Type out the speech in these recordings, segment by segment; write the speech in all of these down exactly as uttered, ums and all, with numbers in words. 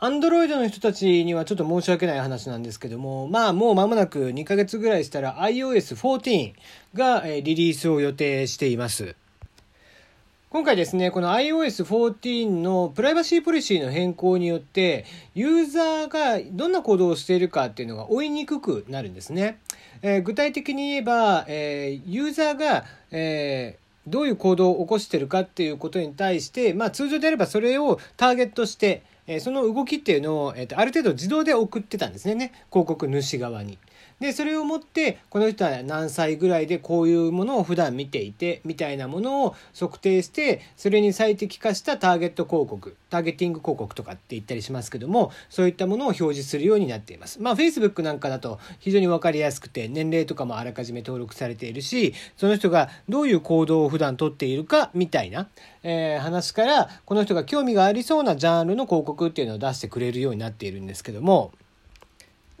Android の人たちにはちょっと申し訳ない話なんですけども、まあもう間もなくにかげつぐらいしたら アイオーエスじゅうよん がリリースを予定しています。今回ですね、この アイオーエスじゅうよん のプライバシーポリシーの変更によって、ユーザーがどんな行動をしているかっていうのが追いにくくなるんですね。えー、具体的に言えば、えー、ユーザーが、えーどういう行動を起こしているかっていうことに対して、まあ、通常であればそれをターゲットして、えー、その動きっていうのを、えー、ある程度自動で送ってたんですね、ね広告主側に。でそれをもってこの人は何歳ぐらいでこういうものを普段見ていてみたいなものを測定して、それに最適化したターゲット広告、ターゲティング広告とかって言ったりしますけども、そういったものを表示するようになっています。まあ Facebook なんかだと非常に分かりやすくて、年齢とかもあらかじめ登録されているし、その人がどういう行動を普段取っているかみたいな、えー、話から、この人が興味がありそうなジャンルの広告っていうのを出してくれるようになっているんですけども、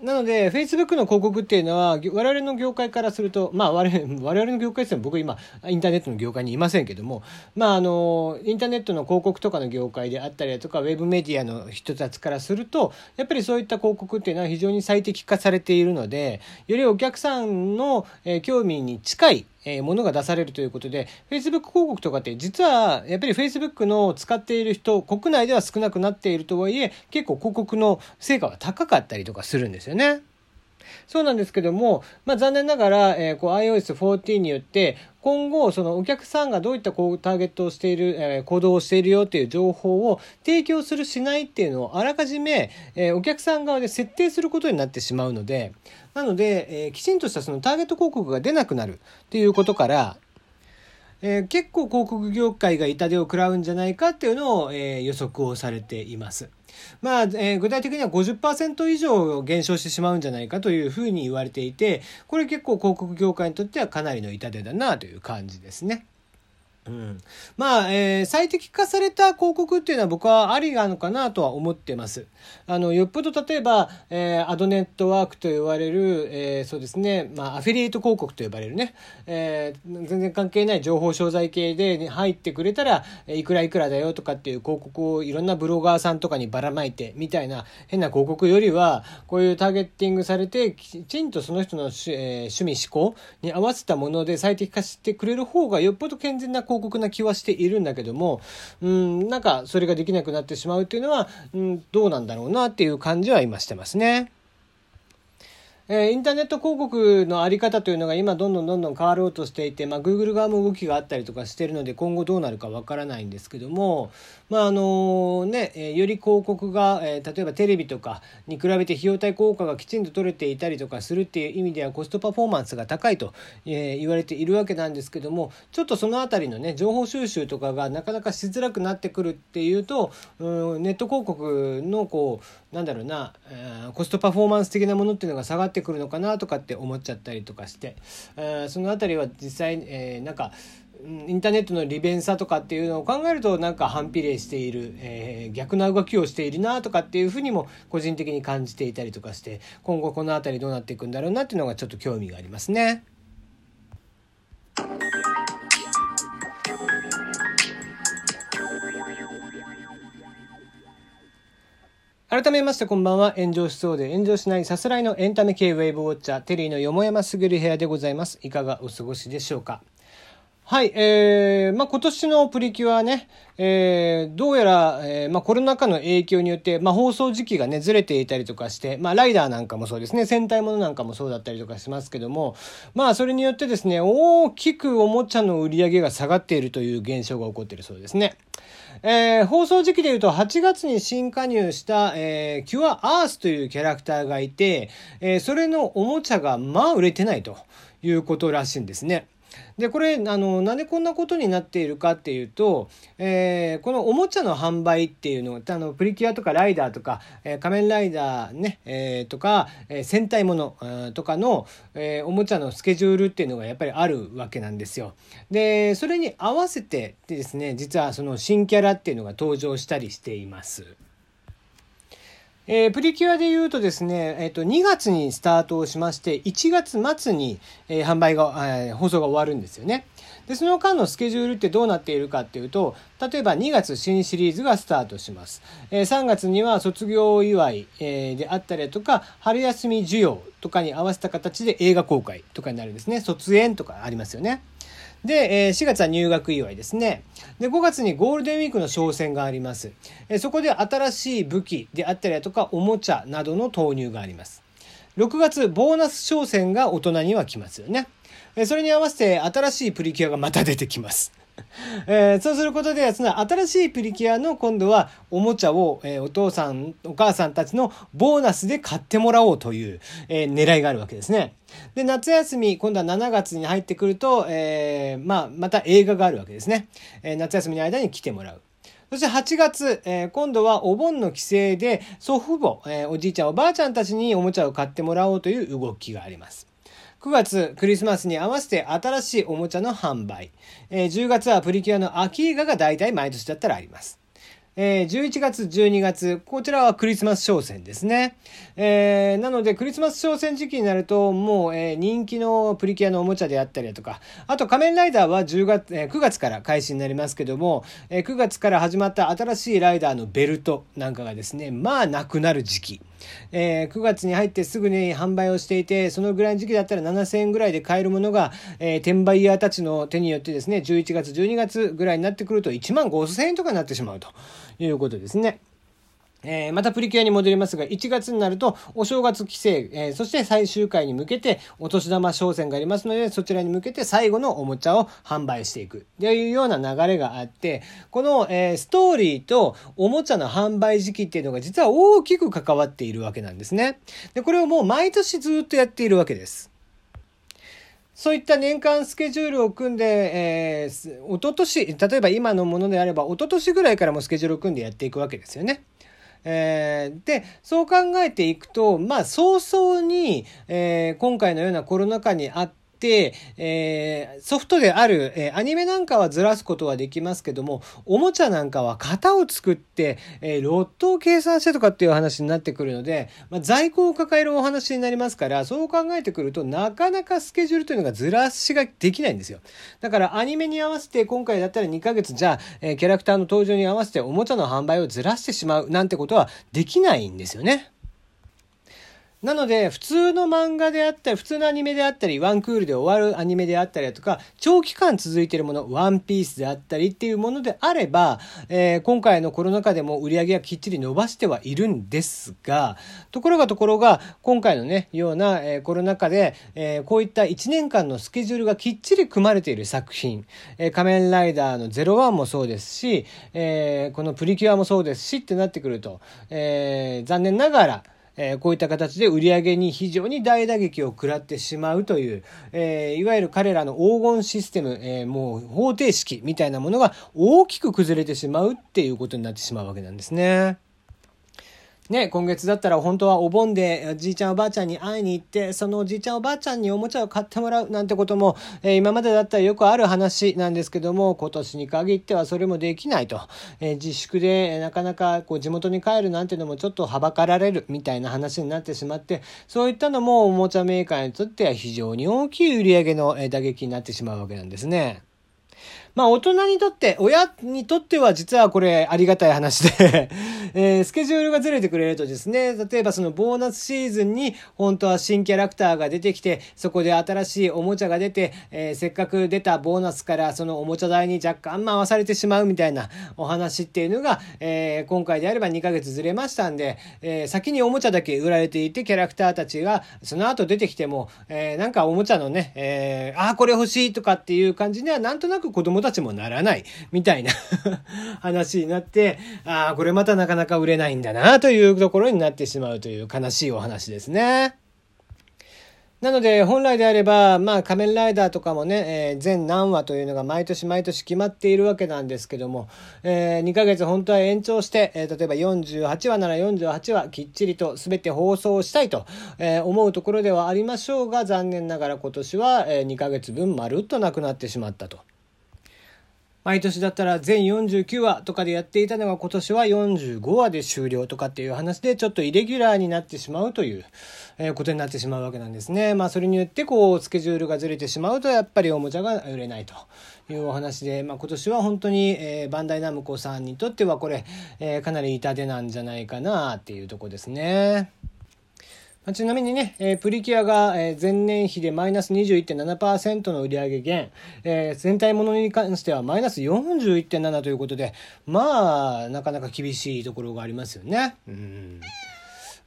なので Facebook の広告っていうのは我々の業界からすると、まあ我々、我々の業界ですね、僕今インターネットの業界にいませんけども、まああのインターネットの広告とかの業界であったりだとか、ウェブメディアの人たちからするとやっぱりそういった広告っていうのは非常に最適化されているので、よりお客さんの興味に近いものが出されるということで、 Facebook 広告とかって実はやっぱり Facebook の使っている人、国内では少なくなっているとはいえ、結構広告の成果は高かったりとかするんですよね。そうなんですけども、まあ、残念ながら、えー、こう アイオーエスじゅうよん によって今後そのお客さんがどういったこうターゲットをしている、えー、行動をしているよという情報を提供するしないっていうのをあらかじめ、えー、お客さん側で設定することになってしまうので、なので、えー、きちんとしたそのターゲット広告が出なくなるっていうことから、えー、結構広告業界が痛手を食らうんじゃないかっていうのを、えー、予測をされています。まあえー、具体的には ごじゅっパーセント 以上減少してしまうんじゃないかというふうに言われていて、これ結構広告業界にとってはかなりの痛手だなという感じですね。うん、まあ、えー、最適化された広告っていうのは僕はありなのかなとは思ってます。あのよっぽど例えば、えー、アドネットワークと呼ばれる、えー、そうですね、まあ、アフィリエイト広告と呼ばれるね、えー、全然関係ない情報商材系で、ね、入ってくれたらいくらいくらだよとかっていう広告をいろんなブロガーさんとかにばらまいてみたいな変な広告よりは、こういうターゲッティングされてきちんとその人の、えー、趣味嗜好に合わせたもので最適化してくれる方がよっぽど健全な広告な気はしているんだけども、うん、なんかそれができなくなってしまうっていうのは、うん、どうなんだろうなっていう感じは今してますね。インターネット広告のあり方というのが今どんどんどんどん変わろうとしていて、まあ、Google 側も動きがあったりとかしているので、今後どうなるかわからないんですけども、まああのね、より広告が、例えばテレビとかに比べて費用対効果がきちんと取れていたりとかするっていう意味ではコストパフォーマンスが高いと言われているわけなんですけども、ちょっとそのあたりのね、情報収集とかがなかなかしづらくなってくるっていうと、うん、ネット広告のこうなんだろうな、コストパフォーマンス的なものっていうのが下がってくるのかなとかって思っちゃったりとかして、えー、そのあたりは実際、えー、なんかインターネットの利便さとかっていうのを考えると、なんか反比例している、えー、逆な動きをしているなとかっていうふうにも個人的に感じていたりとかして、今後このあたりどうなっていくんだろうなっていうのがちょっと興味がありますね。改めましてこんばんは。炎上しそうで炎上しないさすらいのエンタメ系ウェーブウォッチャー、テリーのよもやますぐる部屋でございます。いかがお過ごしでしょうか。はい、えー、まあ今年のプリキュアね、えー、どうやら、えー、まあコロナ禍の影響によって、まあ放送時期がね、ずれていたりとかして、まあライダーなんかもそうですね、戦隊ものなんかもそうだったりとかしますけども、まあそれによってですね、大きくおもちゃの売り上げが下がっているという現象が起こっているそうですね。えー、放送時期でいうとはちがつに新加入した、えー、キュアアースというキャラクターがいて、えー、それのおもちゃがまあ売れてないということらしいんですね。でこれあのなんでこんなことになっているかっていうと、えー、このおもちゃの販売っていうのあのプリキュアとかライダーとか、えー、仮面ライダーね、えー、とか、えー、戦隊もの、えー、とかの、えー、おもちゃのスケジュールっていうのがやっぱりあるわけなんですよ。でそれに合わせてですね、実はその新キャラっていうのが登場したりしています。えー、プリキュアでいうとですね、えー、とにがつにスタートをしまして、いちがつ末に、えー、販売が、えー、放送が終わるんですよね。でその間のスケジュールってどうなっているかっていうと、例えばにがつ新シリーズがスタートします。さんがつには卒業祝いであったりとか、春休み需要とかに合わせた形で映画公開とかになるんですね。卒園とかありますよね。で、しがつは入学祝いですね。で、ごがつにゴールデンウィークの商戦があります。そこで新しい武器であったりだとか、おもちゃなどの投入があります。ろくがつ、ボーナス商戦が大人には来ますよね。それに合わせて新しいプリキュアがまた出てきます。えー、そうすることで、その新しいプリキュアの今度はおもちゃを、えー、お父さんお母さんたちのボーナスで買ってもらおうという、えー、狙いがあるわけですね。で、夏休み、今度はしちがつに入ってくると、えーまあ、また映画があるわけですね、えー、夏休みの間に来てもらう。そしてはちがつ、えー、今度はお盆の帰省で祖父母、えー、おじいちゃんおばあちゃんたちにおもちゃを買ってもらおうという動きがあります。くがつ、クリスマスに合わせて新しいおもちゃの販売。じゅうがつはプリキュアの秋映画が大体毎年だったらあります。じゅういちがつ、じゅうにがつ、こちらはクリスマス商戦ですね。えー、なのでクリスマス商戦時期になると、もう人気のプリキュアのおもちゃであったりだとか、あと仮面ライダーはじゅうがつ、くがつから開始になりますけども、くがつから始まった新しいライダーのベルトなんかがですね、まあなくなる時期。えー、くがつに入ってすぐに販売をしていて、そのぐらいの時期だったらななせんえんぐらいで買えるものが、えー、転売ヤーたちの手によってですね、じゅういちがつじゅうにがつぐらいになってくるといちまんごせんえんとかになってしまうということですね。えー、またプリキュアに戻りますが、いちがつになるとお正月帰省、えー、そして最終回に向けてお年玉商戦がありますので、そちらに向けて最後のおもちゃを販売していくというような流れがあって、この、えー、ストーリーとおもちゃの販売時期っていうのが実は大きく関わっているわけなんですね。で、これをもう毎年ずっとやっているわけです。そういった年間スケジュールを組んで、えー、おととし、例えば今のものであればおととしぐらいからもスケジュールを組んでやっていくわけですよね。えー、で、そう考えていくと、まあ早々に、えー、今回のようなコロナ禍にあって、えー、ソフトである、えー、アニメなんかはずらすことはできますけども、おもちゃなんかは型を作って、えー、ロットを計算してとかっていう話になってくるので、まあ、在庫を抱えるお話になりますから、そう考えてくるとなかなかスケジュールというのがずらしができないんですよ。だからアニメに合わせて今回だったらにかげつ、じゃあ、えー、キャラクターの登場に合わせておもちゃの販売をずらしてしまうなんてことはできないんですよね。なので、普通の漫画であったり、普通のアニメであったり、ワンクールで終わるアニメであったりだとか、長期間続いているもの、ワンピースであったりっていうものであれば、えー、今回のコロナ禍でも売り上げはきっちり伸ばしてはいるんですが、ところがところが、今回のね、ような、えー、コロナ禍で、えー、こういったいちねんかんのスケジュールがきっちり組まれている作品、えー、仮面ライダーのゼロワンもそうですし、えー、このプリキュアもそうですしってなってくると、えー、残念ながら、えー、こういった形で売り上げに非常に大打撃を食らってしまうという、えー、いわゆる彼らの黄金システム、えー、もう方程式みたいなものが大きく崩れてしまうっていうことになってしまうわけなんですね。ね、今月だったら本当はお盆でおじいちゃんおばあちゃんに会いに行って、そのおじいちゃんおばあちゃんにおもちゃを買ってもらうなんてことも、えー、今までだったらよくある話なんですけども、今年に限ってはそれもできないと、えー、自粛でなかなかこう地元に帰るなんてのもちょっとはばかられるみたいな話になってしまって、そういったのもおもちゃメーカーにとっては非常に大きい売り上げの打撃になってしまうわけなんですね。まあ大人にとって、親にとっては実はこれありがたい話で、えー、スケジュールがずれてくれるとですね、例えばそのボーナスシーズンに本当は新キャラクターが出てきて、そこで新しいおもちゃが出て、えー、せっかく出たボーナスからそのおもちゃ代に若干回されてしまうみたいなお話っていうのが、えー、今回であればにかげつずれましたんで、えー、先におもちゃだけ売られていて、キャラクターたちがその後出てきても、えー、なんかおもちゃのね、えー、あーこれ欲しいとかっていう感じにはなんとなく子供たちもならないみたいな話になって、ああこれまたなかなか売れないんだなというところになってしまうという悲しいお話ですね。なので本来であれば、まあ仮面ライダーとかもね、えー、全何話というのが毎年毎年決まっているわけなんですけども、えー、にかげつ本当は延長して、えー、例えばよんじゅうはちわならよんじゅうはちわきっちりと全て放送したいと、えー、思うところではありましょうが、残念ながら今年はにかげつぶんまるっとなくなってしまったと。毎年だったら全よんじゅうきゅうわとかでやっていたのが、今年はよんじゅうごわで終了とかっていう話で、ちょっとイレギュラーになってしまうということになってしまうわけなんですね。まあそれによってこうスケジュールがずれてしまうと、やっぱりおもちゃが売れないというお話で、まあ今年は本当にバンダイナムコさんにとってはこれかなり痛手なんじゃないかなっていうとこですね。ちなみにね、えー、プリキュアが前年比でマイナス にじゅういってんななパーセント の売上減、えー、全体ものに関してはマイナス よんじゅういってんなな ということで、まあなかなか厳しいところがありますよね。うん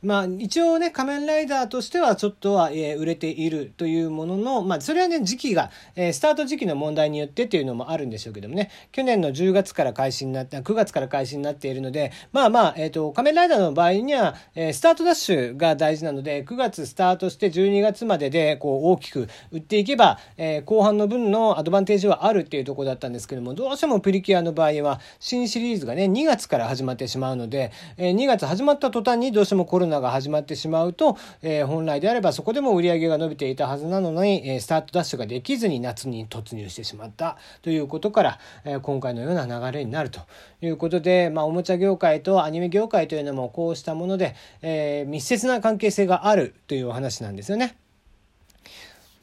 まあ一応ね、仮面ライダーとしてはちょっとは売れているというものの、まあそれはね、時期が、スタート時期の問題によってっていうのもあるんでしょうけどもね、去年のじゅうがつから開始になって、くがつから開始になっているので、まあまあ、えっと、仮面ライダーの場合には、スタートダッシュが大事なので、くがつスタートしてじゅうにがつまでで、こう大きく売っていけば、後半の分のアドバンテージはあるっていうところだったんですけども、どうしてもプリキュアの場合は、新シリーズがね、にがつから始まってしまうので、にがつ始まった途端にどうしてもコロナが始まってしまうと、えー、本来であればそこでも売り上げが伸びていたはずなのに、えー、スタートダッシュができずに夏に突入してしまったということから、えー、今回のような流れになるということで、まあ、おもちゃ業界とアニメ業界というのもこうしたもので、えー、密接な関係性があるというお話なんですよね。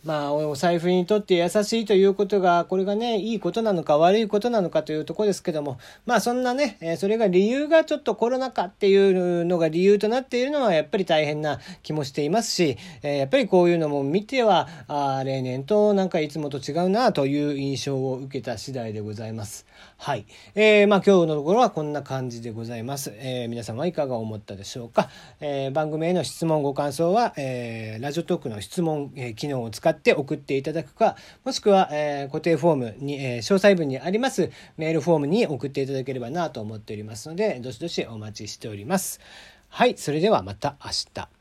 まあ、お財布にとって優しいということが、これがね、いいことなのか悪いことなのかというところですけども、まあそんなね、それが理由がちょっとコロナ禍っていうのが理由となっているのはやっぱり大変な気もしていますし、やっぱりこういうのも見ては、あ、例年となんかいつもと違うなという印象を受けた次第でございます。はい。えー、まあ今日のところはこんな感じでございます。えー、皆様いかが思ったでしょうか。えー、番組への質問ご感想は、えー、ラジオトークの質問、えー、機能を使って送っていただくか、もしくは、えー、固定フォームに、えー、詳細文にありますメールフォームに送っていただければなと思っておりますので、どしどしお待ちしております。はい、それではまた明日。